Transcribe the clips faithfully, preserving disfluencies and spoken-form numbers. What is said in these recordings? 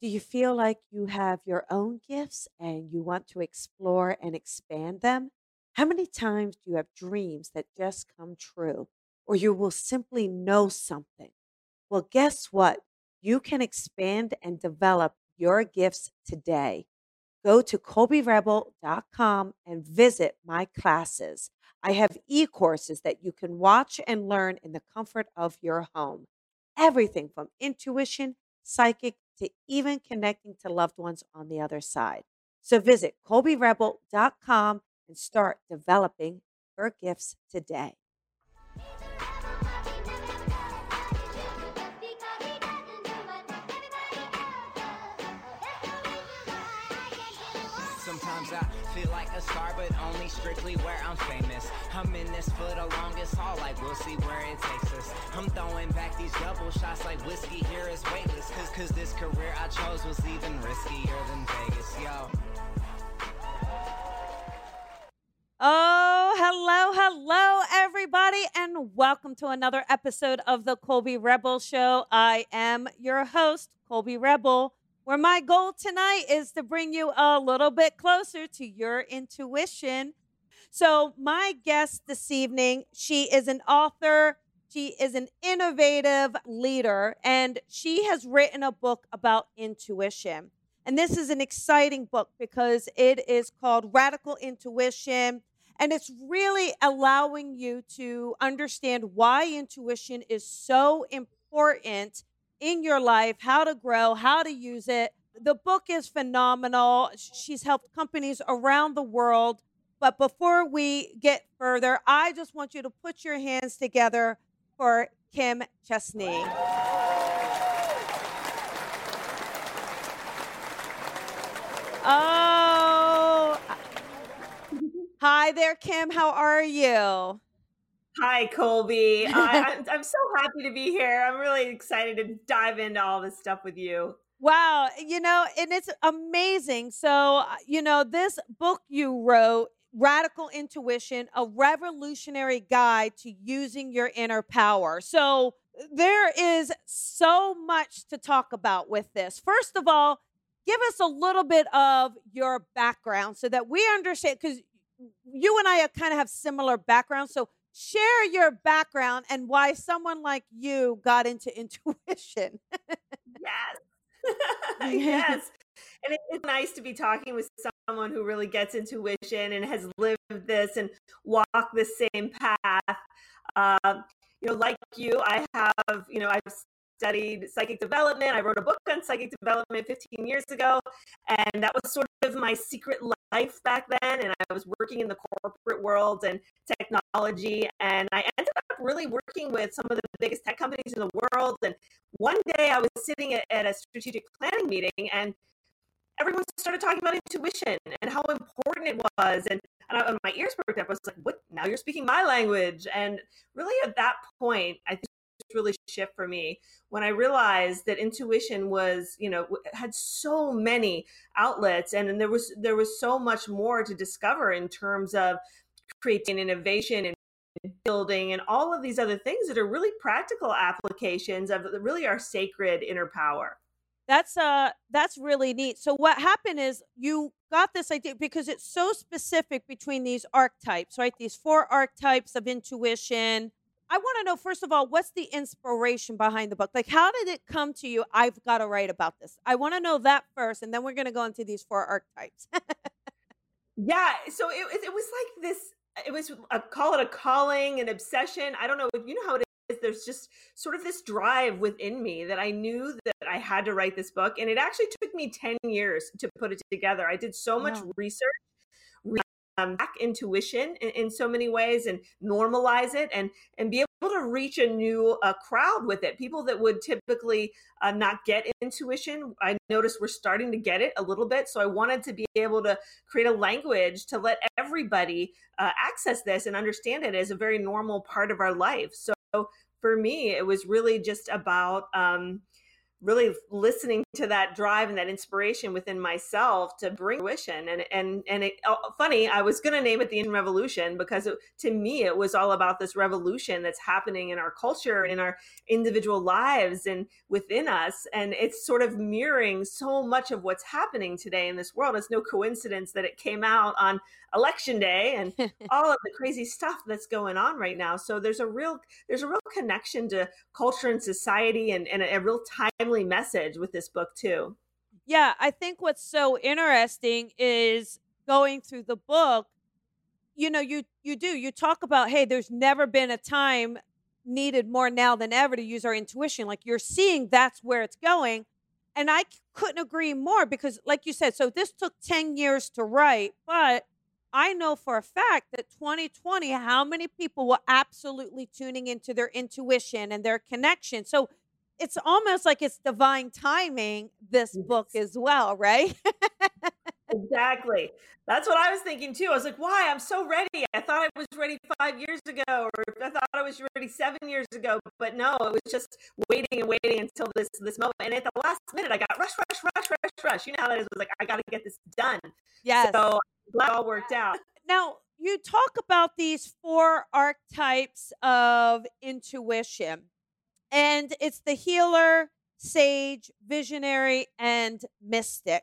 Do you feel like you have your own gifts and you want to explore and expand them? How many times do you have dreams that just come true, or you will simply know something? Well, guess what? You can expand and develop your gifts today. Go to colby rebel dot com and visit my classes. I have e-courses that you can watch and learn in the comfort of your home. Everything from intuition, psychic, to even connecting to loved ones on the other side. So visit colby rebel dot com and start developing your gifts today. Sometimes I feel like a star, but only strictly where I'm famous. I'm in this for the longest haul, like we'll see where it takes us. I'm throwing back these double shots like whiskey here is weightless, cause, cause this career I chose was even riskier than Vegas, yo. Oh, hello, hello, everybody, and welcome to another episode of the Colby Rebel Show. I am your host, Colby Rebel, where my goal tonight is to bring you a little bit closer to your intuition. So my guest this evening, she is an author, she is an innovative leader, and she has written a book about intuition. And this is an exciting book because it is called Radical Intuition. And it's really allowing you to understand why intuition is so important in your life, how to grow, how to use it. The book is phenomenal. She's helped companies around the world. But before we get further, I just want you to put your hands together for Kim Chesney. Oh, hi there, Kim. How are you? Hi, Colby. I, I'm, I'm so happy to be here. I'm really excited to dive into all this stuff with you. Wow. You know, and it's amazing. So, you know, this book you wrote, Radical Intuition, a revolutionary guide to using your inner power. So there is so much to talk about with this. First of all, give us a little bit of your background so that we understand, because you and I kind of have similar backgrounds. So share your background and why someone like you got into intuition. Yes. Yes. And it's nice to be talking with someone who really gets intuition and has lived this and walked the same path. Um, you know, like you, I have, you know, I've studied psychic development. I wrote a book on psychic development fifteen years ago, and that was sort of my secret life back then. And I was working in the corporate world and technology, and I ended up really working with some of the biggest tech companies in the world. And one day I was sitting at, at a strategic planning meeting, and everyone started talking about intuition and how important it was. And, and, I, and my ears perked up. I was like, what? Now you're speaking my language. And really at that point, I think really shift for me when I realized that intuition was, you know, had so many outlets, and, and there was there was so much more to discover in terms of creating innovation and building and all of these other things that are really practical applications of really our sacred inner power. That's uh that's really neat. So what happened is you got this idea because it's so specific between these archetypes, right? These four archetypes of intuition. I want to know, first of all, what's the inspiration behind the book? Like, how did it come to you? I've got to write about this. I want to know that first, and then we're going to go into these four archetypes. Yeah. So it, it was like this, it was, I call it a calling, an obsession. I don't know if you know how it is. There's just sort of this drive within me that I knew that I had to write this book. And it actually took me ten years to put it together. I did so much wow. research. Um, back intuition in, in so many ways and normalize it and, and be able to reach a new uh, crowd with it. People that would typically uh, not get intuition, I noticed we're starting to get it a little bit. So I wanted to be able to create a language to let everybody uh, access this and understand it as a very normal part of our life. So for me, it was really just about um, really listening to that drive and that inspiration within myself to bring fruition. And and and it, oh, funny, I was going to name it the Indian Revolution, because it, to me, it was all about this revolution that's happening in our culture and in our individual lives and within us. And it's sort of mirroring so much of what's happening today in this world. It's no coincidence that it came out on Election Day and all of the crazy stuff that's going on right now. So there's a real there's a real connection to culture and society, and, and a, a real time message with this book too. Yeah, I think what's so interesting is going through the book, you know, you you do, you talk about, hey, there's never been a time needed more now than ever to use our intuition. Like, you're seeing that's where it's going. And I couldn't agree more, because like you said, so this took ten years to write, but I know for a fact that twenty twenty, how many people were absolutely tuning into their intuition and their connection. So it's almost like it's divine timing, this book as well, right? Exactly. That's what I was thinking too. I was like, why? I'm so ready. I thought I was ready five years ago, or I thought I was ready seven years ago, but no, it was just waiting and waiting until this, this moment. And at the last minute, I got rush, rush, rush, rush, rush. You know how that is. I was like, I got to get this done. Yes. So I'm glad it all worked out. Now, you talk about these four archetypes of intuition. And it's the healer, sage, visionary, and mystic.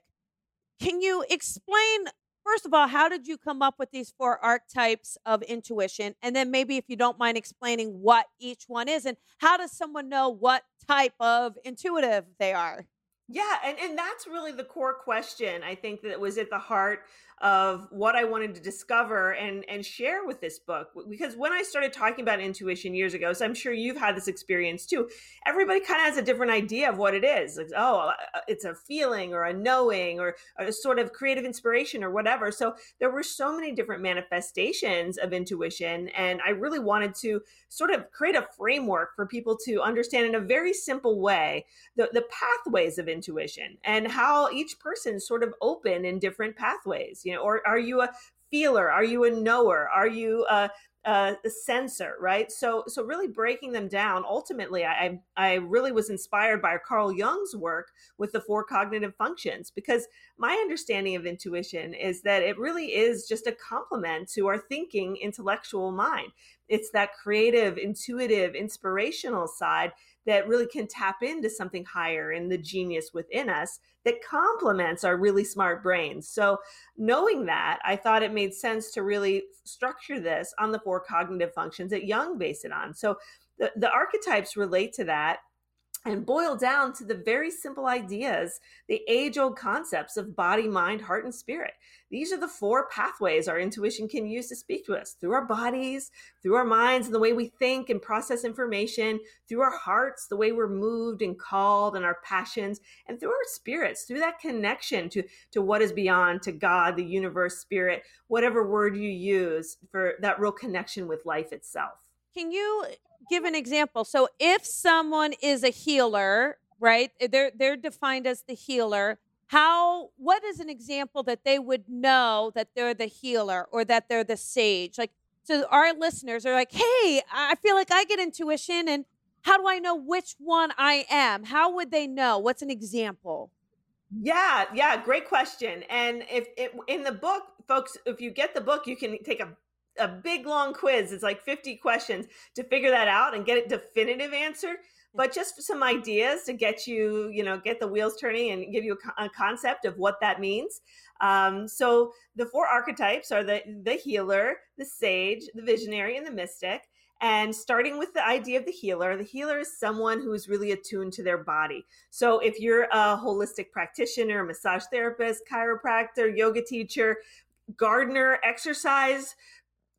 Can you explain, first of all, how did you come up with these four archetypes of intuition? And then maybe, if you don't mind, explaining what each one is, and how does someone know what type of intuitive they are? Yeah, and, and that's really the core question, I think, that was at the heart of what I wanted to discover and, and share with this book. Because when I started talking about intuition years ago, so I'm sure you've had this experience too, everybody kind of has a different idea of what it is. Like, oh, it's a feeling or a knowing or a sort of creative inspiration or whatever. So there were so many different manifestations of intuition. And I really wanted to sort of create a framework for people to understand in a very simple way the, the pathways of intuition and how each person's sort of open in different pathways, you know, or are you a feeler? Are you a knower? Are you a, a, a sensor? Right. So, so really breaking them down. Ultimately, I, I really was inspired by Carl Jung's work with the four cognitive functions, because my understanding of intuition is that it really is just a complement to our thinking, intellectual mind. It's that creative, intuitive, inspirational side that really can tap into something higher in the genius within us that complements our really smart brains. So knowing that, I thought it made sense to really structure this on the four cognitive functions that Jung based it on. So the, the archetypes relate to that and boil down to the very simple ideas, the age-old concepts of body, mind, heart, and spirit. These are the four pathways our intuition can use to speak to us, through our bodies, through our minds, and the way we think and process information, through our hearts, the way we're moved and called, and our passions, and through our spirits, through that connection to, to what is beyond, to God, the universe, spirit, whatever word you use for that real connection with life itself. Can you give an example? So if someone is a healer, right, they're, they're defined as the healer. How, what is an example that they would know that they're the healer or that they're the sage? Like, so our listeners are like, hey, I feel like I get intuition, and how do I know which one I am? How would they know? What's an example? Yeah. Yeah. Great question. And if it, in the book, folks, if you get the book, you can take a a big, long quiz. It's like fifty questions to figure that out and get a definitive answer, but just some ideas to get you, you know, get the wheels turning and give you a, a concept of what that means. Um, so the four archetypes are the, the healer, the sage, the visionary, and the mystic. And starting with the idea of the healer, the healer is someone who is really attuned to their body. So if you're a holistic practitioner, massage therapist, chiropractor, yoga teacher, gardener, exercise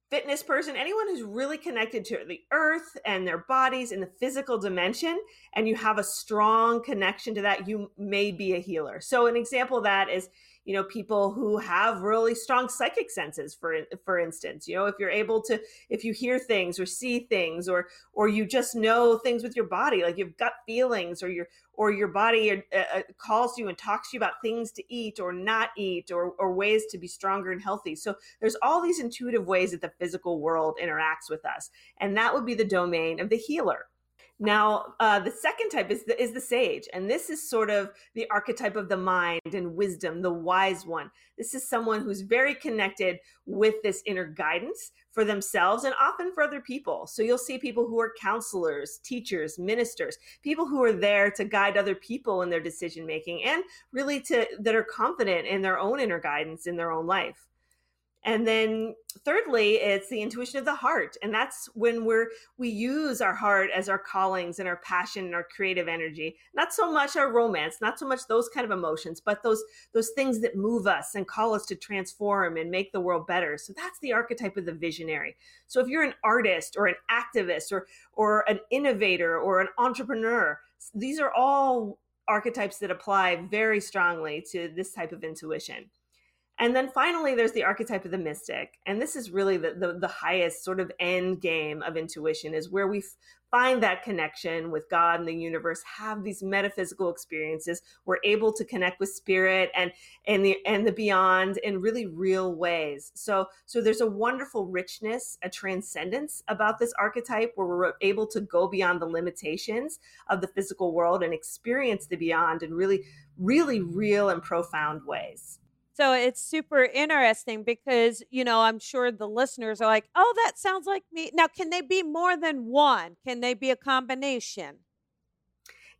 fitness person, anyone who's really connected to the earth and their bodies in the physical dimension, and you have a strong connection to that, you may be a healer. So an example of that is, you know, people who have really strong psychic senses, for, for instance, you know, if you're able to, if you hear things or see things, or, or you just know things with your body, like you've got feelings, or your, or your body uh, calls you and talks to you about things to eat or not eat, or, or ways to be stronger and healthy. So there's all these intuitive ways that the physical world interacts with us. And that would be the domain of the healer. Now, uh, the second type is the, is the sage. And this is sort of the archetype of the mind and wisdom, the wise one. This is someone who's very connected with this inner guidance for themselves and often for other people. So you'll see people who are counselors, teachers, ministers, people who are there to guide other people in their decision-making and really to that are confident in their own inner guidance in their own life. And then thirdly, it's the intuition of the heart. And that's when we're, we use our heart as our callings and our passion and our creative energy, not so much our romance, not so much those kind of emotions, but those, those things that move us and call us to transform and make the world better. So that's the archetype of the visionary. So if you're an artist or an activist or, or an innovator or an entrepreneur, these are all archetypes that apply very strongly to this type of intuition. And then finally, there's the archetype of the mystic. And this is really the, the, the highest sort of end game of intuition, is where we f- find that connection with God and the universe, have these metaphysical experiences. We're able to connect with spirit and, and the, and the beyond in really real ways. So, so there's a wonderful richness, a transcendence about this archetype where we're able to go beyond the limitations of the physical world and experience the beyond in really, really real and profound ways. So it's super interesting because, you know, I'm sure the listeners are like, oh, that sounds like me. Now, can they be more than one? Can they be a combination?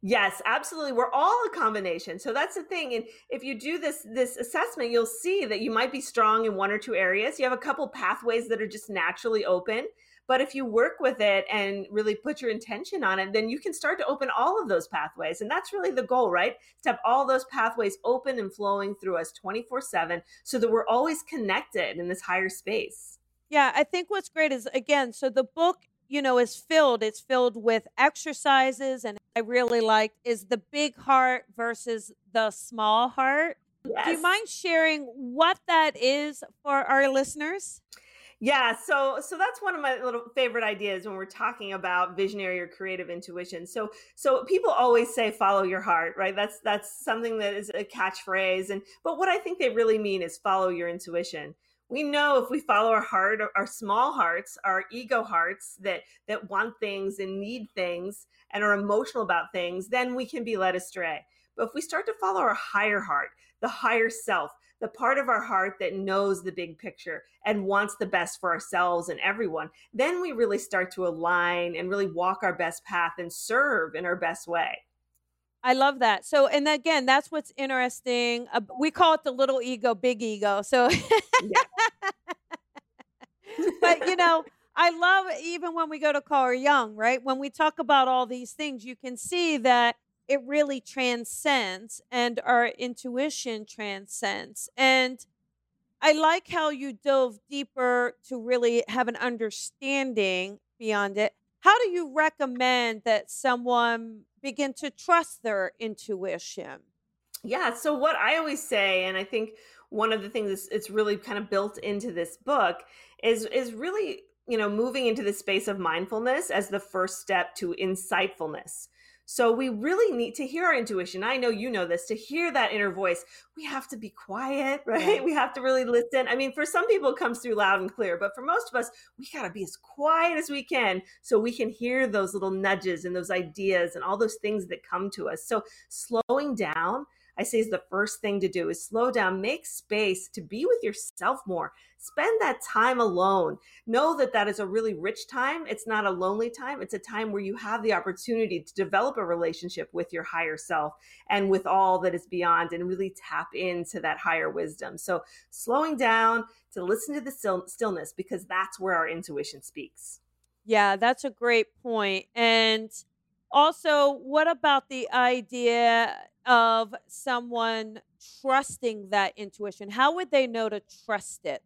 Yes, absolutely. We're all a combination. So that's the thing. And if you do this, this assessment, you'll see that you might be strong in one or two areas. You have a couple pathways that are just naturally open. But if you work with it and really put your intention on it, then you can start to open all of those pathways. And that's really the goal, right? To have all those pathways open and flowing through us twenty-four seven so that we're always connected in this higher space. Yeah, I think what's great is, again, so the book, you know, is filled. It's filled with exercises. And I really liked is the big heart versus the small heart. Yes. Do you mind sharing what that is for our listeners? Yeah, so so that's one of my little favorite ideas when we're talking about visionary or creative intuition. So so people always say follow your heart, right? That's that's something that is a catchphrase, and but what I think they really mean is follow your intuition. We know if we follow our heart, our small hearts, our ego hearts that that want things and need things and are emotional about things, then we can be led astray. But if we start to follow our higher heart, the higher self, the part of our heart that knows the big picture and wants the best for ourselves and everyone, then we really start to align and really walk our best path and serve in our best way. I love that. So, and again, that's what's interesting. Uh, we call it the little ego, big ego. So, but you know, I love even when we go to Carl Jung, right? When we talk about all these things, you can see that it really transcends and our intuition transcends. And I like how you dove deeper to really have an understanding beyond it. How do you recommend that someone begin to trust their intuition? Yeah, so what I always say, and I think one of the things that's it's really kind of built into this book is, is really, you know, moving into the space of mindfulness as the first step to insightfulness. So we really need to hear our intuition. I know you know this, to hear that inner voice. We have to be quiet, right? We have to really listen. I mean, for some people, it comes through loud and clear, but for most of us, we got to be as quiet as we can so we can hear those little nudges and those ideas and all those things that come to us. So slowing down, I say, is the first thing to do, is slow down, make space to be with yourself more. Spend that time alone. Know that that is a really rich time. It's not a lonely time. It's a time where you have the opportunity to develop a relationship with your higher self and with all that is beyond and really tap into that higher wisdom. So slowing down to listen to the still- stillness, because that's where our intuition speaks. Yeah, that's a great point. And also, what about the idea of someone trusting that intuition? How would they know to trust it?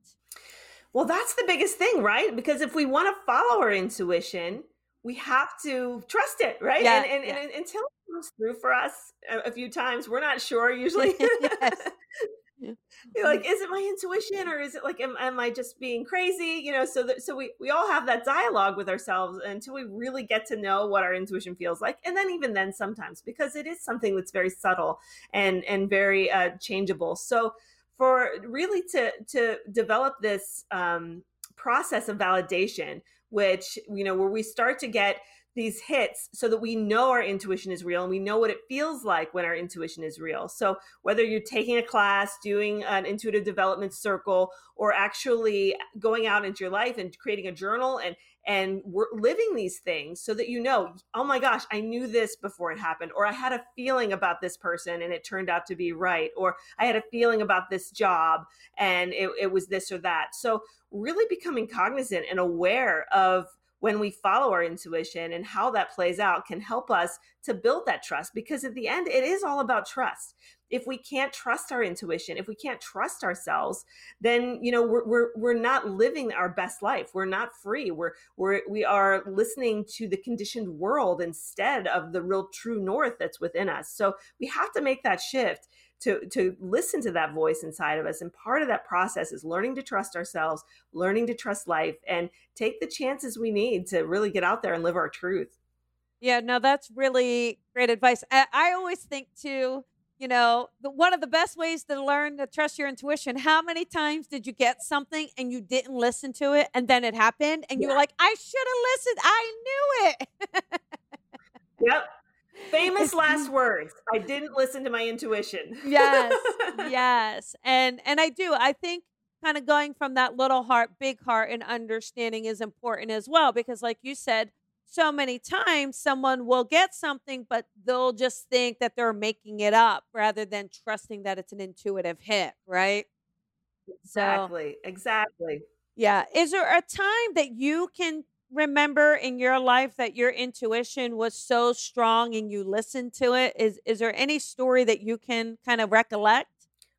Well, that's the biggest thing, right? Because if we want to follow our intuition, we have to trust it, right? Yeah, and, and, yeah. and until it comes through for us a few times, we're not sure usually. Yeah. You're like, is it my intuition or is it like, am, am I just being crazy? You know, so that, so we, we all have that dialogue with ourselves until we really get to know what our intuition feels like. And then even then sometimes, because it is something that's very subtle and, and very uh, changeable. So for really to, to develop this um, process of validation, which, you know, where we start to get these hits so that we know our intuition is real and we know what it feels like when our intuition is real. So whether you're taking a class, doing an intuitive development circle, or actually going out into your life and creating a journal and and we're living these things so that you know, oh my gosh, I knew this before it happened, or I had a feeling about this person and it turned out to be right, or I had a feeling about this job and it, it was this or that. So really becoming cognizant and aware of when we follow our intuition and how that plays out can help us to build that trust, because at the end, it is all about trust. If we can't trust our intuition, if we can't trust ourselves, then, you know, we're, we're, we're not living our best life. We're not free. We're, we're, we are listening to the conditioned world instead of the real true north that's within us. So we have to make that shift to, to listen to that voice inside of us. And part of that process is learning to trust ourselves, learning to trust life, and take the chances we need to really get out there and live our truth. Yeah, no, that's really great advice. I, I always think too, you know, the, one of the best ways to learn to trust your intuition, how many times did you get something and you didn't listen to it and then it happened and yeah. you were like, I should have listened. I knew it. Yep. Famous last words. I didn't listen to my intuition. Yes. Yes. And, and I do, I think kind of going from that little heart, big heart, and understanding is important as well, because like you said, so many times someone will get something, but they'll just think that they're making it up rather than trusting that it's an intuitive hit, right? Exactly. So, exactly. Yeah. Is there a time that you can remember in your life that your intuition was so strong and you listened to it? Is, is there any story that you can kind of recollect?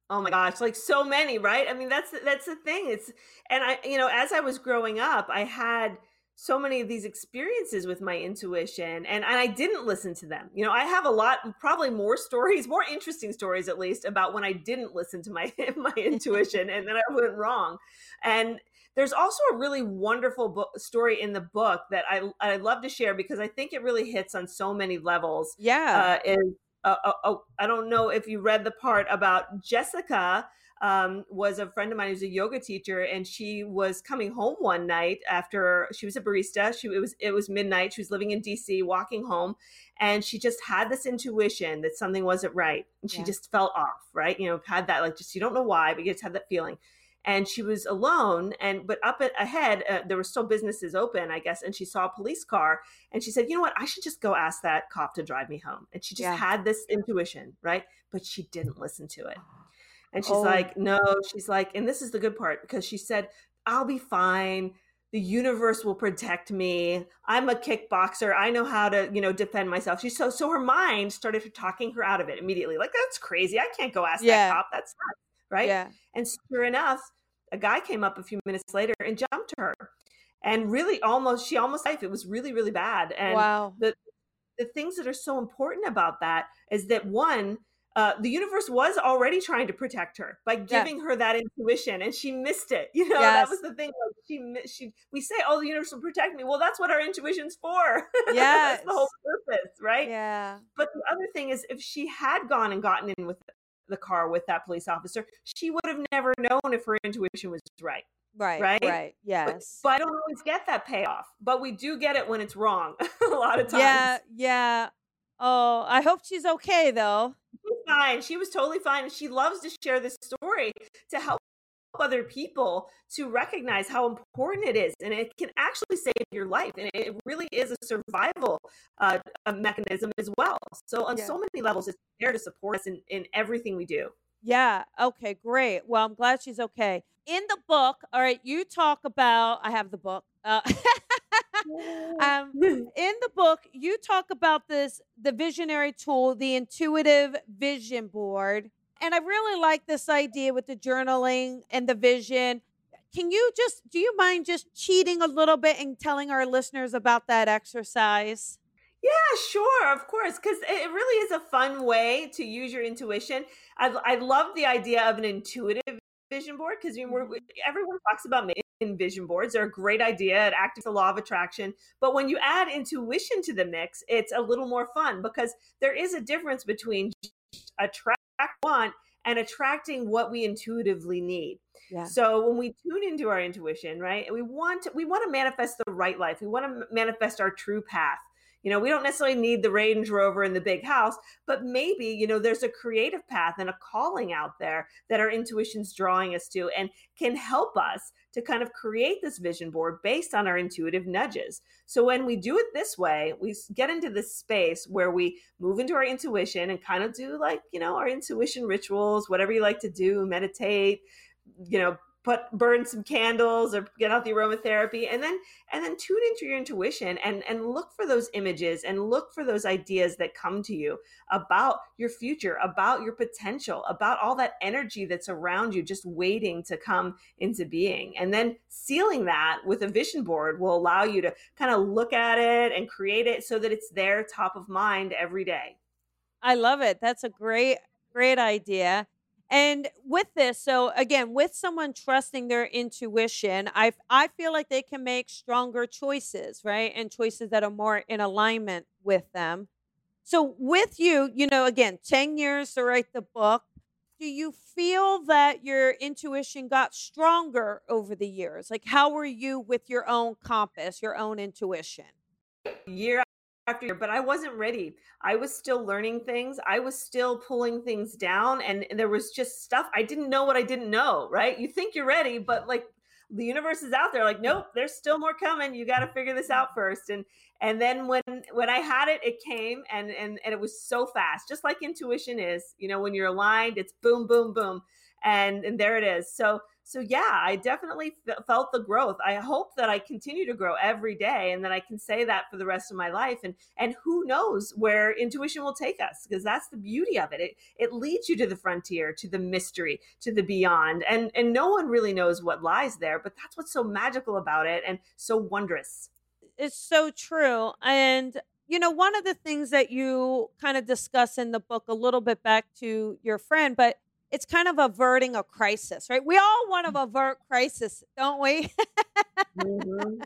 Oh my gosh, like so many, right? I mean, that's, that's the thing. It's, and I, you know, as I was growing up, I had so many of these experiences with my intuition, and, and I didn't listen to them. You know, I have a lot, probably more stories, more interesting stories, at least, about when I didn't listen to my, my intuition and then I went wrong. And there's also a really wonderful book, story in the book that I, I love to share because I think it really hits on so many levels. Yeah. Uh, and, uh, oh, oh, I don't know if you read the part about Jessica. Um, was a friend of mine who's a yoga teacher, and she was coming home one night after she was a barista. She it was it was midnight. She was living in D C, walking home, and she just had this intuition that something wasn't right, and she yeah. just felt off. Right, you know, had that like just you don't know why, but you just had that feeling. And she was alone, and but up at, ahead uh, there were still businesses open, I guess. And she saw a police car, and she said, "You know what? I should just go ask that cop to drive me home." And she just yeah. had this intuition, right? But she didn't listen to it. And she's oh. like, no, she's like, and this is the good part, because she said, I'll be fine. The universe will protect me. I'm a kickboxer. I know how to, you know, defend myself. She so so her mind started talking her out of it immediately. Like, that's crazy. I can't go ask yeah. that cop. That's not right. Yeah. And sure enough, a guy came up a few minutes later and jumped her. And really almost, she almost died. It was really, really bad. And wow. the the things that are so important about that is that one, Uh, the universe was already trying to protect her by giving yeah. her that intuition, and she missed it. You know, yes. that was the thing. Like she, she, we say, "Oh, the universe will protect me." Well, that's what our intuition's for. Yeah, that's the whole purpose, right? Yeah. But the other thing is, if she had gone and gotten in with the car with that police officer, she would have never known if her intuition was right. Right, right, right. Yes. But, but I don't always get that payoff. But we do get it when it's wrong a lot of times. Yeah, yeah. Oh, I hope she's okay though. Fine. She was totally fine. She loves to share this story to help other people to recognize how important it is. And it can actually save your life. And it really is a survival uh, mechanism as well. So on yeah. so many levels, it's there to support us in, in everything we do. Yeah. Okay, great. Well, I'm glad she's okay. In the book, all right, you talk about, I have the book. Uh, Um, in the book, you talk about this, the visionary tool, the intuitive vision board. And I really like this idea with the journaling and the vision. Can you just, do you mind just cheating a little bit and telling our listeners about that exercise? Yeah, sure. Of course. Because it really is a fun way to use your intuition. I, I love the idea of an intuitive vision board, because I mean, we're, everyone talks about me. In vision boards are a great idea. It activates the law of attraction. But when you add intuition to the mix, it's a little more fun, because there is a difference between attract want and attracting what we intuitively need. Yeah. So when we tune into our intuition, right, we want to, we want to manifest the right life. We want to manifest our true path. You know, we don't necessarily need the Range Rover and the big house, but maybe, you know, there's a creative path and a calling out there that our intuition's drawing us to and can help us to kind of create this vision board based on our intuitive nudges. So when we do it this way, we get into this space where we move into our intuition and kind of do like, you know, our intuition rituals, whatever you like to do, meditate, you know, Put burn some candles or get out the aromatherapy, and then and then tune into your intuition and and look for those images and look for those ideas that come to you about your future, about your potential, about all that energy that's around you just waiting to come into being. And then sealing that with a vision board will allow you to kind of look at it and create it so that it's there top of mind every day. I love it. That's a great, great idea. And with this, so again, with someone trusting their intuition, I I feel like they can make stronger choices, right? And choices that are more in alignment with them. So with you, you know, again, ten years to write the book, do you feel that your intuition got stronger over the years? Like, how were you with your own compass, your own intuition? Year after year, but I wasn't ready. I was still learning things. I was still pulling things down. And there was just stuff. I didn't know what I didn't know, right? You think you're ready, but like the universe is out there like, nope, there's still more coming. You got to figure this out first. And, and then when, when I had it, it came and, and, and it was so fast, just like intuition is, you know, when you're aligned, it's boom, boom, boom. And, and there it is. So, so yeah, I definitely f- felt the growth. I hope that I continue to grow every day and that I can say that for the rest of my life. And, and who knows where intuition will take us, because that's the beauty of it. It, it leads you to the frontier, to the mystery, to the beyond. And, and no one really knows what lies there, but that's what's so magical about it and so wondrous. It's so true. And, you know, one of the things that you kind of discuss in the book a little bit back to your friend, but it's kind of averting a crisis, right? We all want to avert crisis, don't we? Mm-hmm.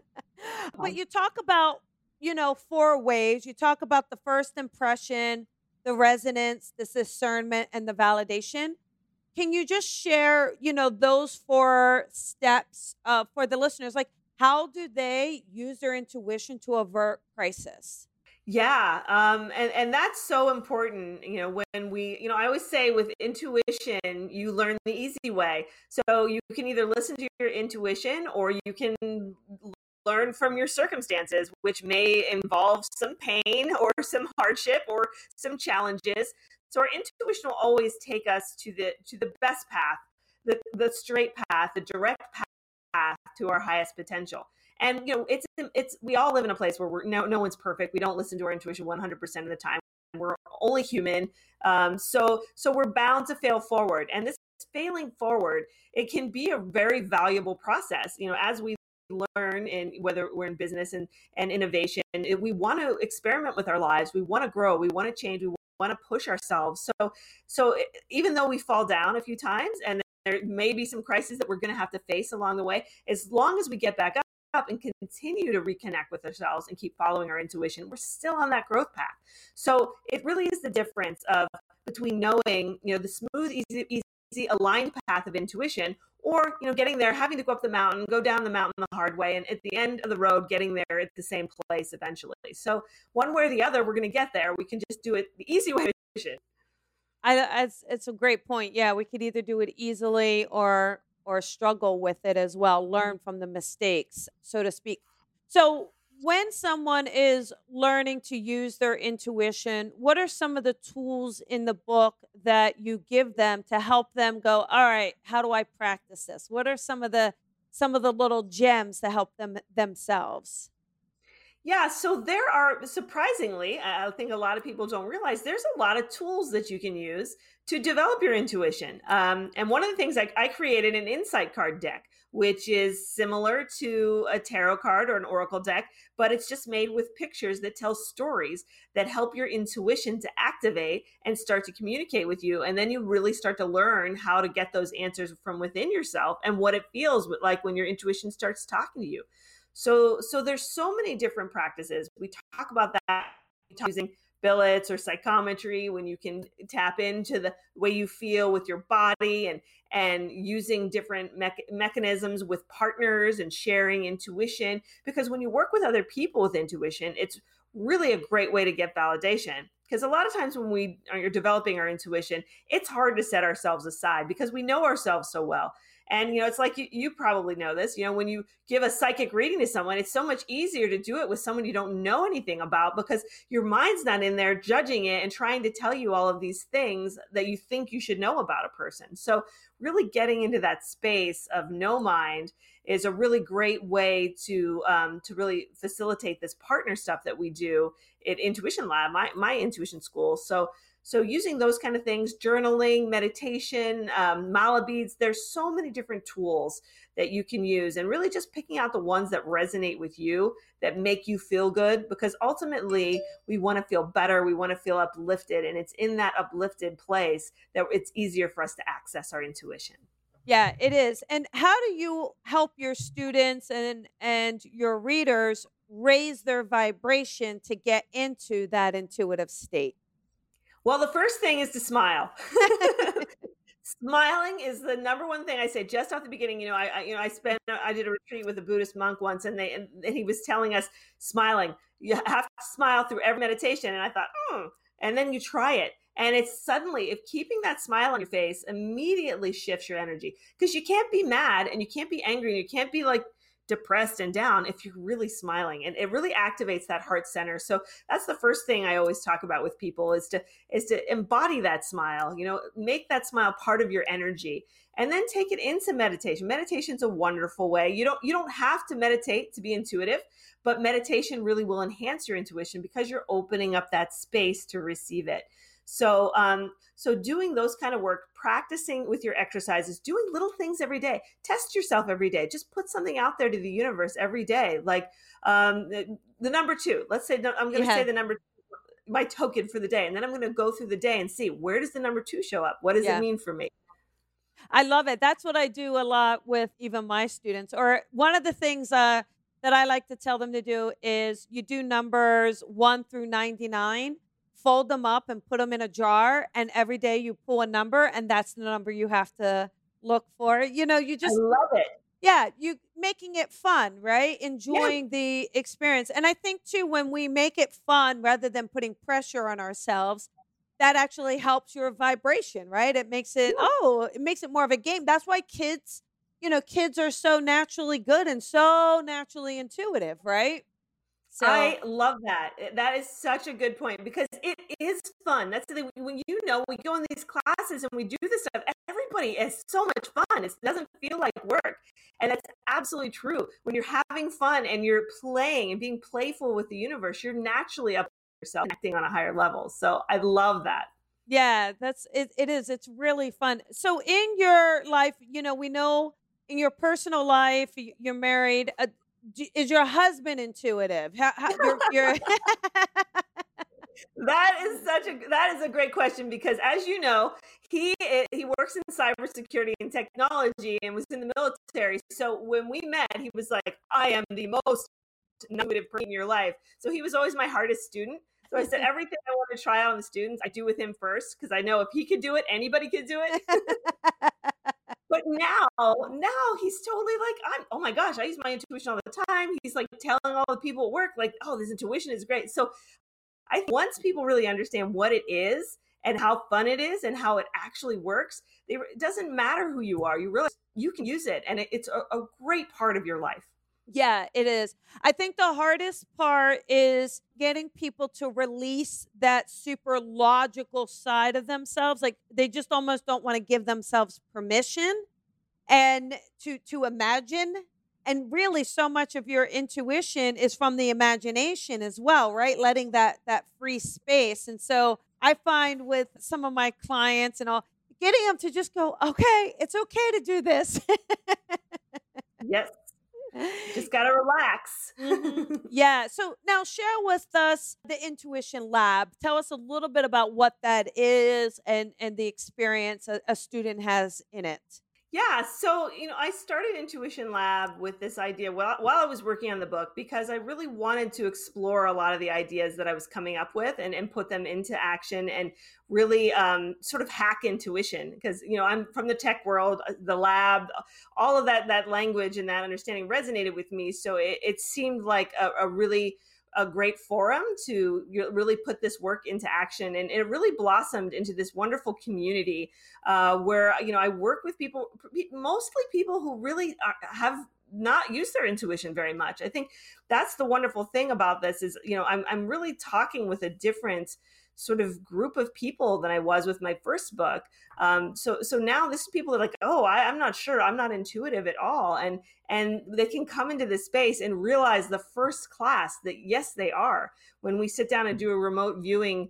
But you talk about, you know, four ways. You talk about the first impression, the resonance, the discernment, and the validation. Can you just share, you know, those four steps uh, for the listeners? Like, how do they use their intuition to avert crisis? Yeah. Um, and, and that's so important. You know, when we, you know, I always say with intuition, you learn the easy way. So you can either listen to your intuition or you can learn from your circumstances, which may involve some pain or some hardship or some challenges. So our intuition will always take us to the, to the best path, the, the straight path, the direct path to our highest potential. And, you know, it's, it's, we all live in a place where we're no, no one's perfect. We don't listen to our intuition one hundred percent of the time. We're only human. Um, so, so we're bound to fail forward. And this failing forward, it can be a very valuable process. You know, as we learn, and whether we're in business and, and innovation, and we want to experiment with our lives. We want to grow. We want to change. We want to push ourselves. So, so even though we fall down a few times and there may be some crises that we're going to have to face along the way, as long as we get back up and continue to reconnect with ourselves and keep following our intuition, we're still on that growth path. So it really is the difference of between knowing, you know, the smooth, easy, easy aligned path of intuition, or, you know, getting there, having to go up the mountain, go down the mountain the hard way, and at the end of the road, getting there at the same place eventually. So one way or the other, we're going to get there. We can just do it the easy way of intuition. I, it's, it's a great point. Yeah, we could either do it easily or or struggle with it as well, learn from the mistakes, so to speak. So when someone is learning to use their intuition, what are some of the tools in the book that you give them to help them go, all right, how do I practice this? What are some of the some of the little gems to help them themselves? Yeah, so there are, surprisingly, I think a lot of people don't realize there's a lot of tools that you can use to develop your intuition. Um, and one of the things, I, I created an insight card deck, which is similar to a tarot card or an oracle deck, but it's just made with pictures that tell stories that help your intuition to activate and start to communicate with you. And then you really start to learn how to get those answers from within yourself and what it feels like when your intuition starts talking to you. So, so there's so many different practices. We talk about that using billets or psychometry, when you can tap into the way you feel with your body, and and using different me- mechanisms with partners and sharing intuition. Because when you work with other people with intuition, it's really a great way to get validation. Because a lot of times when we are developing our intuition, it's hard to set ourselves aside because we know ourselves so well. And, you know, it's like you, you probably know this, you know, when you give a psychic reading to someone, it's so much easier to do it with someone you don't know anything about because your mind's not in there judging it and trying to tell you all of these things that you think you should know about a person. So really getting into that space of no mind is a really great way to um, to really facilitate this partner stuff that we do at Intuition Lab, my, my intuition school. So So using those kind of things, journaling, meditation, um, mala beads, there's so many different tools that you can use, and really just picking out the ones that resonate with you, that make you feel good, because ultimately we want to feel better. We want to feel uplifted. And it's in that uplifted place that it's easier for us to access our intuition. Yeah, it is. And how do you help your students and, and your readers raise their vibration to get into that intuitive state? Well, the first thing is to smile. Smiling is the number one thing I say just off the beginning. You know, I, I you know, I spent, I did a retreat with a Buddhist monk once, and they, and, and he was telling us smiling, you have to smile through every meditation. And I thought, hmm, and then you try it. And it's suddenly, if keeping that smile on your face immediately shifts your energy, because you can't be mad and you can't be angry. And you can't be like depressed and down if you're really smiling, and it really activates that heart center. So that's the first thing I always talk about with people is to, is to embody that smile, you know, make that smile part of your energy, and then take it into meditation. Meditation's a wonderful way. You don't, you don't have to meditate to be intuitive, but meditation really will enhance your intuition because you're opening up that space to receive it. So, um, so doing those kind of work, practicing with your exercises, doing little things every day, test yourself every day, just put something out there to the universe every day. Like, um, the, the number two, let's say, I'm going to yeah. say the number two, my token for the day. And then I'm going to go through the day and see, where does the number two show up? What does yeah. it mean for me? I love it. That's what I do a lot with even my students. Or one of the things, uh, that I like to tell them to do is you do numbers one through ninety-nine. Fold them up and put them in a jar, and every day you pull a number, and that's the number you have to look for. You know, you just I love it. Yeah, you making it fun, right? Enjoying yeah. the experience. And I think too, when we make it fun rather than putting pressure on ourselves, that actually helps your vibration, right? It makes it yeah. oh, it makes it more of a game. That's why kids, you know, kids are so naturally good and so naturally intuitive, right? So. I love that. That is such a good point, because it is fun. That's the thing. When you know, we go in these classes and we do this stuff, everybody has so much fun. It doesn't feel like work. And that's absolutely true. When you're having fun and you're playing and being playful with the universe, you're naturally up to yourself, acting on a higher level. So I love that. Yeah, that's it. It is. It's really fun. So in your life, you know, we know in your personal life, you're married. A, Is your husband intuitive? How, how, you're, you're... That is such a that is a great question, because as you know, he is, he works in cybersecurity and technology and was in the military. So when we met, he was like, "I am the most intuitive person in your life." So he was always my hardest student. So I said, everything I want to try out on the students, I do with him first, because I know if he could do it, anybody could do it. But now, now he's totally like, I'm, oh my gosh, I use my intuition all the time. He's like telling all the people at work, like, oh, this intuition is great. So I think once people really understand what it is and how fun it is and how it actually works, they, it doesn't matter who you are. You realize you can use it, and it, it's a, a great part of your life. Yeah, it is. I think the hardest part is getting people to release that super logical side of themselves. Like they just almost don't want to give themselves permission and to to imagine. And really so much of your intuition is from the imagination as well, right? Letting that that free space. And so I find with some of my clients and all, getting them to just go, okay, it's okay to do this. Yes. Just got to relax. Mm-hmm. Yeah. So now share with us the Intuition Lab. Tell us a little bit about what that is and, and the experience a, a student has in it. Yeah. So, you know, I started Intuition Lab with this idea while, while I was working on the book, because I really wanted to explore a lot of the ideas that I was coming up with and, and put them into action and really um, sort of hack intuition. Because, you know, I'm from the tech world, the lab, all of that, that language and that understanding resonated with me. So it, it seemed like a, a really a great forum to really put this work into action. And it really blossomed into this wonderful community uh, where, you know, I work with people, mostly people who really are, have not used their intuition very much. I think that's the wonderful thing about this is, you know, I'm I'm really talking with a different sort of group of people than I was with my first book. Um, so so now this is people that are like, oh, I, I'm not sure. I'm not intuitive at all. And and they can come into this space and realize the first class that, yes, they are. When we sit down and do a remote viewing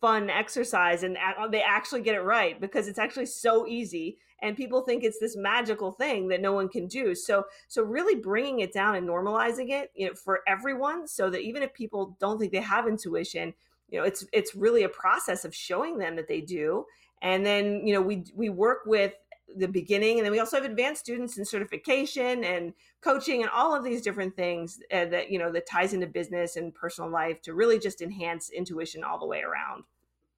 fun exercise and they actually get it right because it's actually so easy. And people think it's this magical thing that no one can do. So so really bringing it down and normalizing it, you know, for everyone so that even if people don't think they have intuition, you know, it's it's really a process of showing them that they do. And then, you know, we we work with the beginning. And then we also have advanced students in certification and coaching and all of these different things uh, that, you know, that ties into business and personal life to really just enhance intuition all the way around.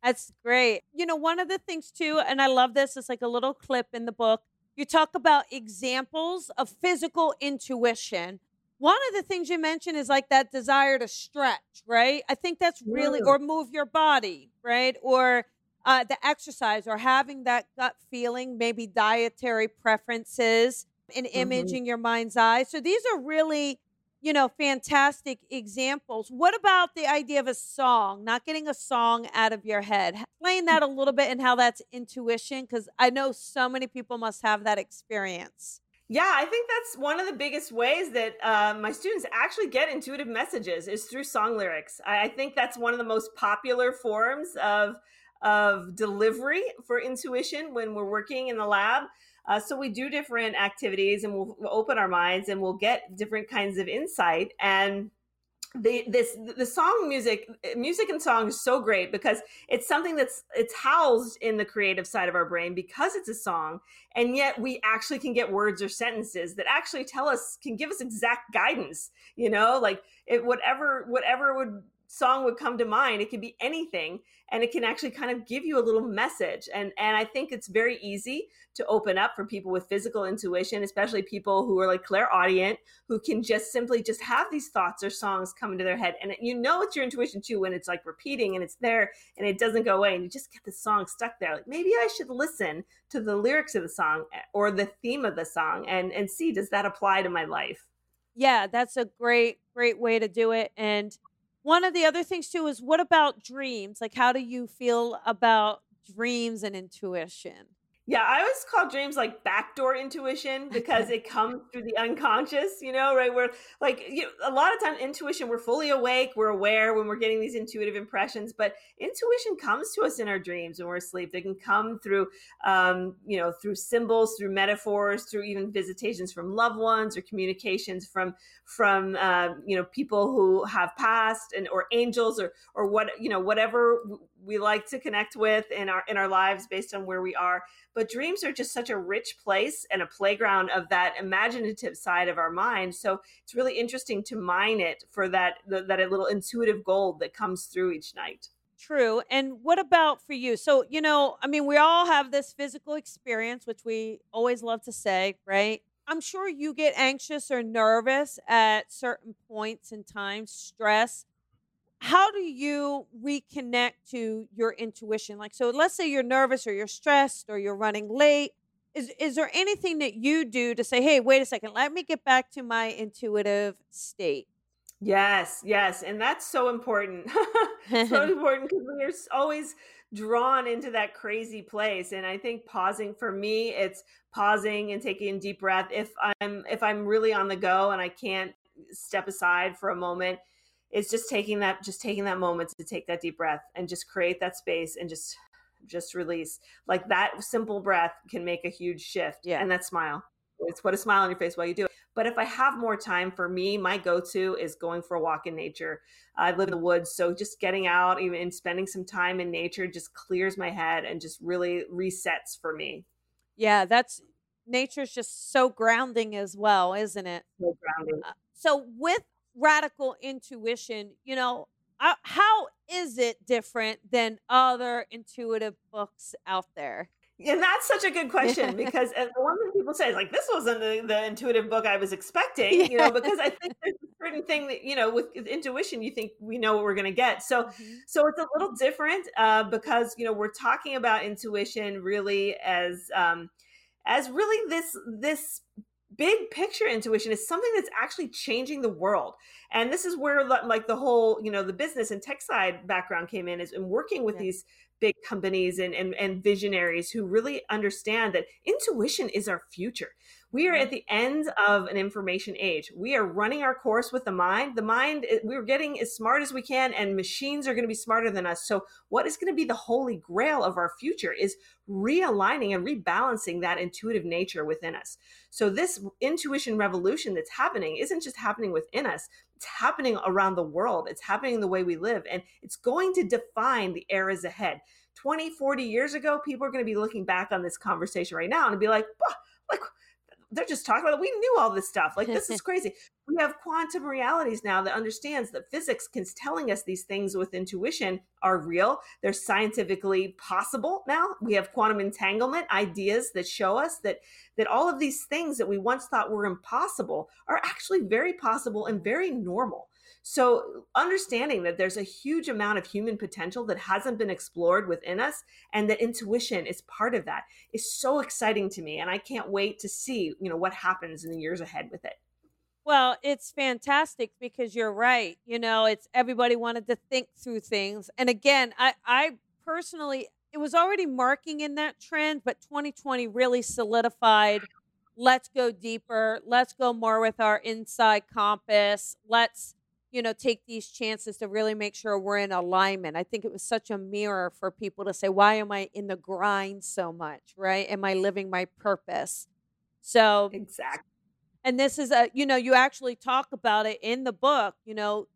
That's great. You know, one of the things too, and I love this, it's like a little clip in the book. You talk about examples of physical intuition. One of the things you mentioned is like that desire to stretch, right? I think that's really, or move your body, right? Or uh, the exercise or having that gut feeling, maybe dietary preferences and imaging mm-hmm. your mind's eye. So these are really, you know, fantastic examples. What about the idea of a song, not getting a song out of your head? Explain that a little bit and how that's intuition, because I know so many people must have that experience. Yeah, I think that's one of the biggest ways that uh, my students actually get intuitive messages is through song lyrics. I, I think that's one of the most popular forms of, of delivery for intuition when we're working in the lab. Uh, so we do different activities and we'll, we'll open our minds and we'll get different kinds of insight. And the this the song music music and song is so great because it's something that's it's housed in the creative side of our brain because it's a song, and yet we actually can get words or sentences that actually tell us, can give us exact guidance, you know, like it, whatever whatever would song would come to mind, it could be anything, and it can actually kind of give you a little message. And and I think it's very easy to open up for people with physical intuition, especially people who are like clairaudient, who can just simply just have these thoughts or songs come into their head. And you know it's your intuition too when it's like repeating and it's there and it doesn't go away and you just get the song stuck there. Like maybe I should listen to the lyrics of the song or the theme of the song and and see, does that apply to my life? Yeah, that's a great, great way to do it. And one of the other things too is what about dreams? Like, how do you feel about dreams and intuition? Yeah, I always call dreams like backdoor intuition because it comes through the unconscious, you know, right? We're like, you know, a lot of times intuition, we're fully awake, we're aware when we're getting these intuitive impressions, but intuition comes to us in our dreams when we're asleep. They can come through, um, you know, through symbols, through metaphors, through even visitations from loved ones or communications from, from uh, you know, people who have passed and or angels or or what, you know, whatever we like to connect with in our in our lives based on where we are. But dreams are just such a rich place and a playground of that imaginative side of our mind. So it's really interesting to mine it for that, the, that little intuitive gold that comes through each night. True. And what about for you? So, you know, I mean, we all have this physical experience, which we always love to say, right? I'm sure you get anxious or nervous at certain points in time, stress. How do you reconnect to your intuition? Like, so let's say you're nervous or you're stressed or you're running late. Is is there anything that you do to say, hey, wait a second, let me get back to my intuitive state? Yes, yes. And that's so important. So important because we're always drawn into that crazy place. And I think pausing for me, it's pausing and taking a deep breath. If I'm, if I'm really on the go and I can't step aside for a moment, it's just taking that, just taking that moment to take that deep breath and just create that space and just, just release. Like that simple breath can make a huge shift. Yeah. And that smile, it's what a smile on your face while you do it. But if I have more time for me, my go-to is going for a walk in nature. I live in the woods. So just getting out even and spending some time in nature just clears my head and just really resets for me. Yeah. That's, nature's just so grounding as well, isn't it? So grounding. Uh, so with Radical Intuition, you know, uh, how is it different than other intuitive books out there? And that's such a good question, because the one thing people say is like, this wasn't the, the intuitive book I was expecting, yeah. you know, because I think there's a certain thing that, you know, with intuition, you think we know what we're going to get. So, mm-hmm. so it's a little different uh, because, you know, we're talking about intuition really as, um, as really this, this big picture intuition is something that's actually changing the world. And this is where like the whole, you know, the business and tech side background came in, is in working with yeah. these big companies and, and, and visionaries who really understand that intuition is our future. We are at the end of an information age. We are running our course with the mind. The mind, we're getting as smart as we can, and machines are going to be smarter than us. So what is going to be the holy grail of our future is realigning and rebalancing that intuitive nature within us. So this intuition revolution that's happening isn't just happening within us. It's happening around the world. It's happening in the way we live, and it's going to define the eras ahead. twenty, forty years ago, people are going to be looking back on this conversation right now and be like, like, they're just talking about it. We knew all this stuff. Like, this is crazy. We have quantum realities now that understands that physics is telling us these things with intuition are real. They're scientifically possible now. We have quantum entanglement ideas that show us that, that all of these things that we once thought were impossible are actually very possible and very normal. So understanding that there's a huge amount of human potential that hasn't been explored within us, and that intuition is part of that, is so exciting to me. And I can't wait to see, you know, what happens in the years ahead with it. Well, it's fantastic because you're right. You know, it's everybody wanted to think through things. And again, I, I personally, it was already marking in that trend, but twenty twenty really solidified. Let's go deeper. Let's go more with our inside compass. Let's, you know, take these chances to really make sure we're in alignment. I think it was such a mirror for people to say, why am I in the grind so much, right? Am I living my purpose? So exactly. And this is a, you know, you actually talk about it in the book, you know,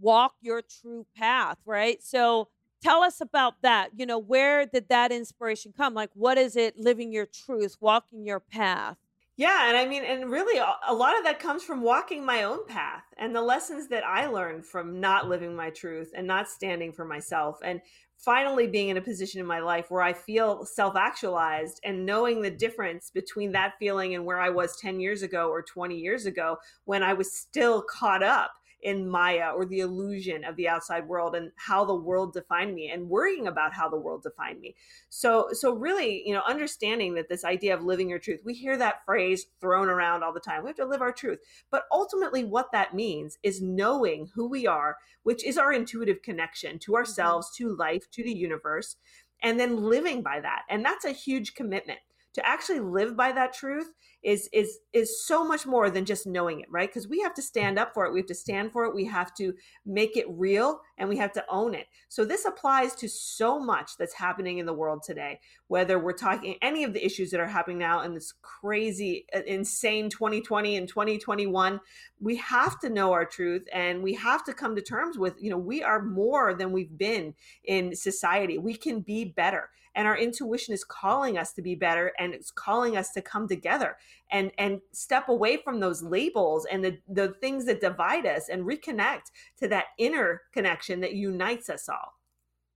walk your true path, right? So tell us about that. You know, where did that inspiration come? Like, what is it, living your truth, walking your path? Yeah. And I mean, and really a lot of that comes from walking my own path and the lessons that I learned from not living my truth and not standing for myself. And finally being in a position in my life where I feel self-actualized and knowing the difference between that feeling and where I was ten years ago or twenty years ago, when I was still caught up in Maya or the illusion of the outside world and how the world defined me and worrying about how the world defined me. So, so really, you know, understanding that this idea of living your truth, we hear that phrase thrown around all the time. We have to live our truth. But ultimately what that means is knowing who we are, which is our intuitive connection to ourselves, mm-hmm. to life, to the universe, and then living by that. And that's a huge commitment. To actually live by that truth is is is so much more than just knowing it, right? Because we have to stand up for it. We have to stand for it. We have to make it real, and we have to own it. So this applies to so much that's happening in the world today, whether we're talking any of the issues that are happening now in this crazy, insane twenty twenty and twenty twenty-one. We have to know our truth, and we have to come to terms with, you know, we are more than we've been in society. We can be better. And our intuition is calling us to be better, and it's calling us to come together and, and step away from those labels and the, the things that divide us and reconnect to that inner connection that unites us all.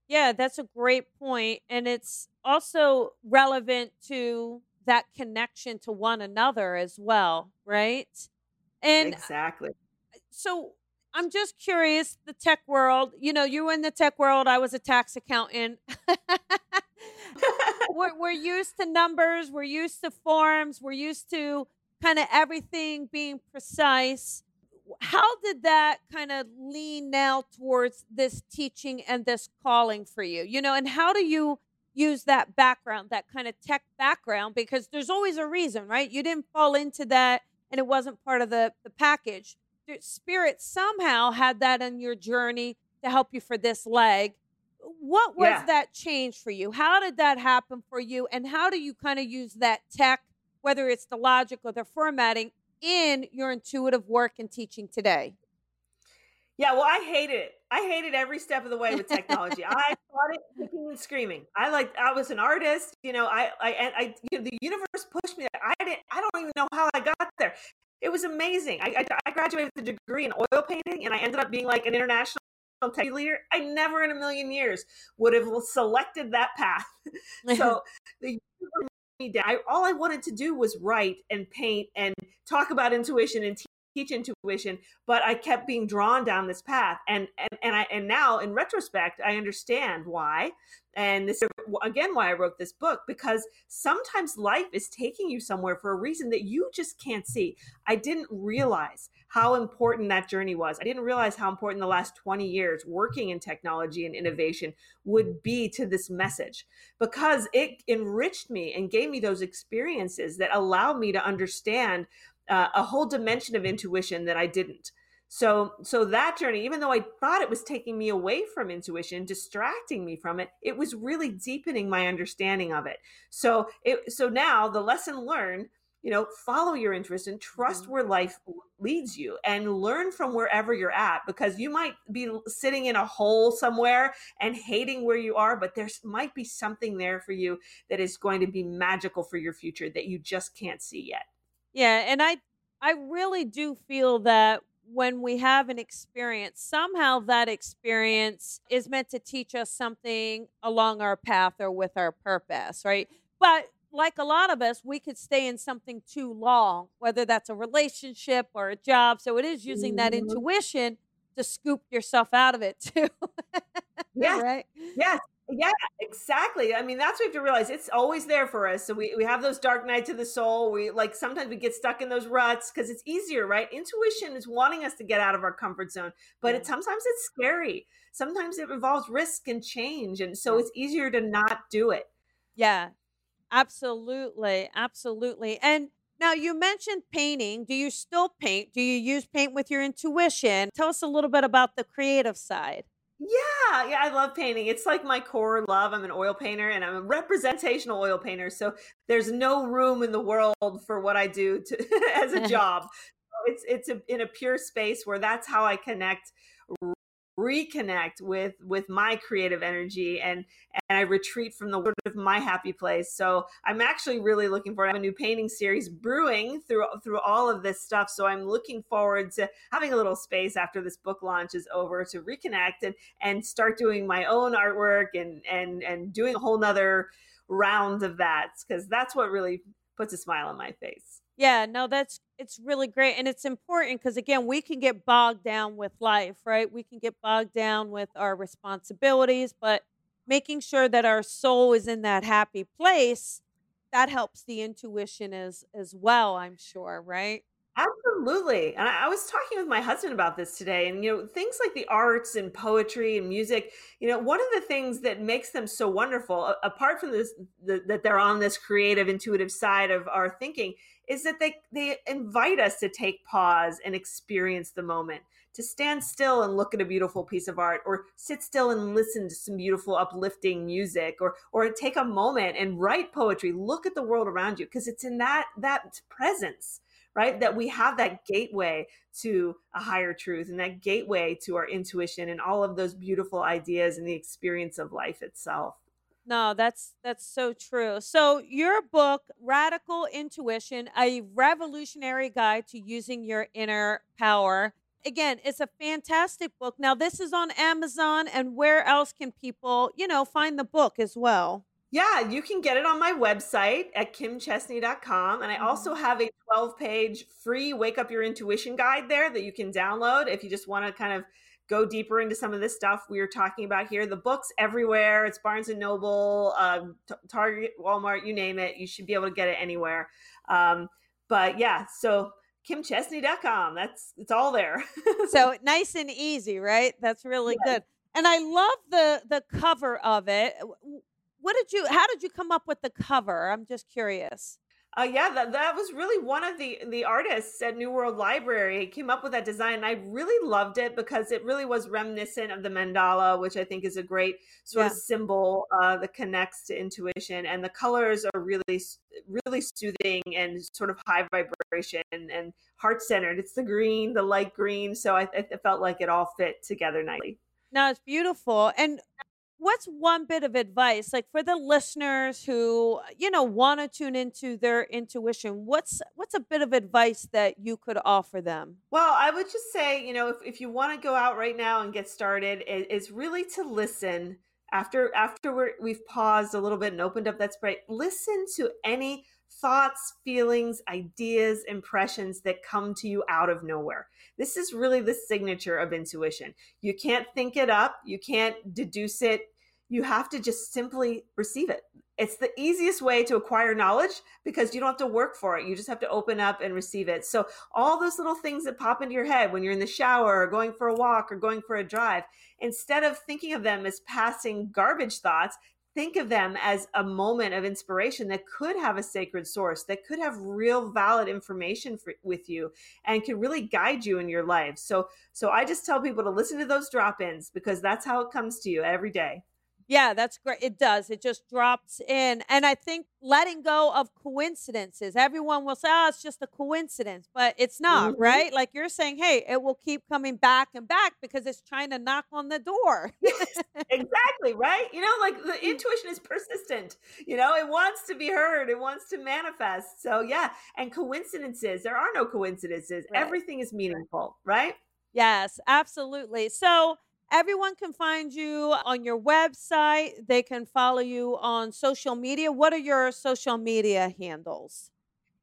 Yeah, that's a great point. And it's also relevant to that connection to one another as well, right? And exactly. So I'm just curious, the tech world, you know, you were in the tech world, I was a tax accountant. we're, we're used to numbers, we're used to forms, we're used to kind of everything being precise. How did that kind of lean now towards this teaching and this calling for you? You know, and how do you use that background, that kind of tech background? Because there's always a reason, right? You didn't fall into that and it wasn't part of the, the package. Spirit somehow had that in your journey to help you for this leg. What was yeah. that change for you? How did that happen for you? And how do you kind of use that tech, whether it's the logic or the formatting, in your intuitive work and teaching today? Yeah, well, I hated it. I hated every step of the way with technology. I fought it kicking and screaming. I like, I was an artist, you know, I, I, I, you know, the universe pushed me. I didn't, I don't even know how I got there. It was amazing. I, I, I graduated with a degree in oil painting, and I ended up being like an international tech leader, I never in a million years would have selected that path. So the I, all I wanted to do was write and paint and talk about intuition and teach intuition, but I kept being drawn down this path. And, and, and I, and now in retrospect, I understand why. And this is again, why I wrote this book, because sometimes life is taking you somewhere for a reason that you just can't see. I didn't realize how important that journey was. I didn't realize how important the last twenty years working in technology and innovation would be to this message, because it enriched me and gave me those experiences that allow me to understand uh, a whole dimension of intuition that I didn't. So, so that journey, even though I thought it was taking me away from intuition, distracting me from it, it was really deepening my understanding of it. So it, so now the lesson learned, you know, follow your interest and trust where life leads you and learn from wherever you're at, because you might be sitting in a hole somewhere and hating where you are, but there might be something there for you that is going to be magical for your future that you just can't see yet. Yeah. And I, I really do feel that when we have an experience, somehow that experience is meant to teach us something along our path or with our purpose, right? But like a lot of us, we could stay in something too long, whether that's a relationship or a job. So it is using that intuition to scoop yourself out of it too. Yeah. Right? Yes. Yeah, exactly. I mean, that's what we have to realize. It's always there for us. So we, we have those dark nights of the soul. We like sometimes we get stuck in those ruts because it's easier, right? Intuition is wanting us to get out of our comfort zone, but it sometimes it's scary. Sometimes it involves risk and change. And so it's easier to not do it. Yeah, absolutely. Absolutely. And now you mentioned painting. Do you still paint? Do you use paint with your intuition? Tell us a little bit about the creative side. Yeah. Yeah. I love painting. It's like my core love. I'm an oil painter and I'm a representational oil painter. So there's no room in the world for what I do to, as a job. So it's it's a, in a pure space where that's how I connect, reconnect with, with my creative energy. And, and I retreat from the world of my happy place. So I'm actually really looking forward. I have a new painting series brewing through, through all of this stuff. So I'm looking forward to having a little space after this book launch is over to reconnect and, and start doing my own artwork and, and, and doing a whole nother round of that. Cause that's what really puts a smile on my face. Yeah, no, that's, it's really great. And it's important because, again, we can get bogged down with life, right? We can get bogged down with our responsibilities, but making sure that our soul is in that happy place, that helps the intuition as, as well, I'm sure, right? Absolutely. And I, I was talking with my husband about this today, and, you know, things like the arts and poetry and music, you know, one of the things that makes them so wonderful, apart from this, the, that they're on this creative, intuitive side of our thinking, is that they, they invite us to take pause and experience the moment, to stand still and look at a beautiful piece of art, or sit still and listen to some beautiful uplifting music, or, or take a moment and write poetry, look at the world around you. Cause it's in that, that presence, right? That we have that gateway to a higher truth and that gateway to our intuition and all of those beautiful ideas and the experience of life itself. No, that's that's so true. So your book, Radical Intuition, a revolutionary guide to using your inner power. Again, it's a fantastic book. Now, this is on Amazon, and where else can people, you know, find the book as well? Yeah, you can get it on my website at kim chesney dot com. And I also have a twelve page free Wake Up Your Intuition guide there that you can download if you just want to kind of go deeper into some of this stuff we are talking about here. The book's everywhere. It's Barnes and Noble, um, t- Target, Walmart, you name it. You should be able to get it anywhere. Um, but yeah, so kim chesney dot com, that's, it's all there. So nice and easy, right? That's really yes. Good. And I love the, the cover of it. What did you, how did you come up with the cover? I'm just curious. Uh, yeah, that, that was really one of the, the artists at New World Library came up with that design. And I really loved it because it really was reminiscent of the mandala, which I think is a great sort yeah. of symbol uh, that connects to intuition. And the colors are really, really soothing and sort of high vibration and, and heart-centered. It's the green, the light green. So I, I felt like it all fit together nicely. No, it's beautiful. And what's one bit of advice, like for the listeners who, you know, want to tune into their intuition? What's what's a bit of advice that you could offer them? Well, I would just say, you know, if, if you want to go out right now and get started, it, it's really to listen. After after we're, we've paused a little bit and opened up that sprite, listen to any thoughts, feelings, ideas, impressions that come to you out of nowhere. This is really the signature of intuition. You can't think it up. You can't deduce it. You have to just simply receive it. It's the easiest way to acquire knowledge because you don't have to work for it. You just have to open up and receive it. So all those little things that pop into your head when you're in the shower or going for a walk or going for a drive, instead of thinking of them as passing garbage thoughts, think of them as a moment of inspiration that could have a sacred source, that could have real valid information for, with you and can really guide you in your life. So, so I just tell people to listen to those drop-ins because that's how it comes to you every day. Yeah, that's great. It does. It just drops in. And I think letting go of coincidences. Everyone will say, oh, it's just a coincidence, but it's not, mm-hmm. right? Like you're saying, hey, it will keep coming back and back because it's trying to knock on the door. Yes, exactly, right? You know, like the intuition is persistent. You know, it wants to be heard. It wants to manifest. So yeah, and coincidences, there are no coincidences. Right. Everything is meaningful, right? Yes, absolutely. So everyone can find you on your website. They can follow you on social media. What are your social media handles?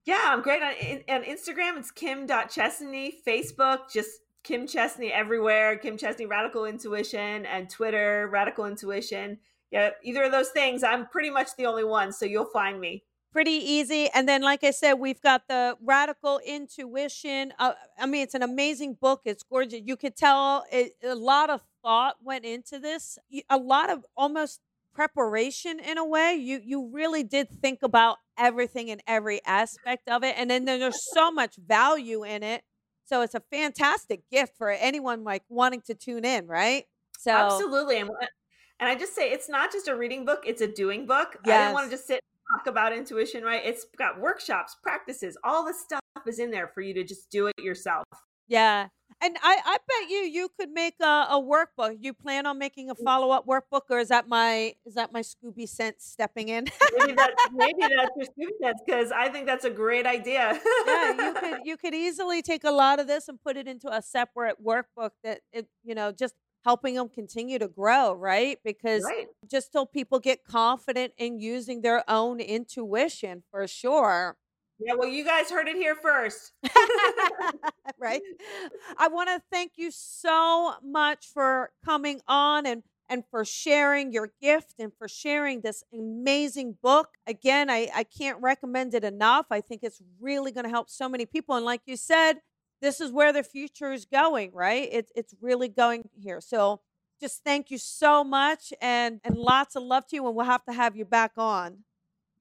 Yeah, I'm great on, on Instagram. It's kim dot chesney. Facebook, just Kim Chesney everywhere. Kim Chesney, Radical Intuition, and Twitter, Radical Intuition. Yeah, either of those things, I'm pretty much the only one, so you'll find me. Pretty easy. And then, like I said, we've got the Radical Intuition. Uh, I mean, it's an amazing book. It's gorgeous. You could tell it, a lot of thought went into this, a lot of almost preparation in a way. You you really did think about everything and every aspect of it. And then there's so much value in it. So it's a fantastic gift for anyone like wanting to tune in, right? So absolutely. And, and I just say it's not just a reading book, it's a doing book. Yes. I didn't want to just sit talk about intuition, right? It's got workshops, practices, all the stuff is in there for you to just do it yourself. Yeah. And I, I bet you, you could make a, a workbook. You plan on making a follow-up workbook, or is that my, is that my Scooby sense stepping in? maybe, that's, maybe that's your Scooby sense, because I think that's a great idea. yeah, you could, you could easily take a lot of this and put it into a separate workbook that, it, you know, just helping them continue to grow, right? Because right. just till people get confident in using their own intuition, for sure. Yeah, well, you guys heard it here first. Right? I want to thank you so much for coming on and, and for sharing your gift and for sharing this amazing book. Again, I, I can't recommend it enough. I think it's really going to help so many people. And like you said, this is where the future is going, right? It's it's really going here. So just thank you so much and, and lots of love to you. And we'll have to have you back on.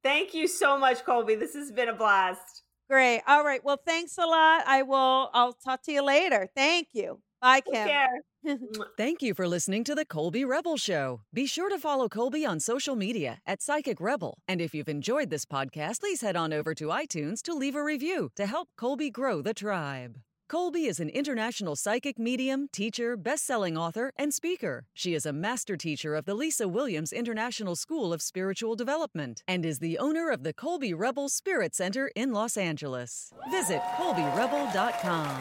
Thank you so much, Colby. This has been a blast. Great. All right. Well, thanks a lot. I will. I'll talk to you later. Thank you. Bye, Kim. Take care. Thank you for listening to the Colby Rebel Show. Be sure to follow Colby on social media at Psychic Rebel. And if you've enjoyed this podcast, please head on over to iTunes to leave a review to help Colby grow the tribe. Colby is an international psychic medium, teacher, best-selling author, and speaker. She is a master teacher of the Lisa Williams International School of Spiritual Development and is the owner of the Colby Rebel Spirit Center in Los Angeles. Visit colby rebel dot com.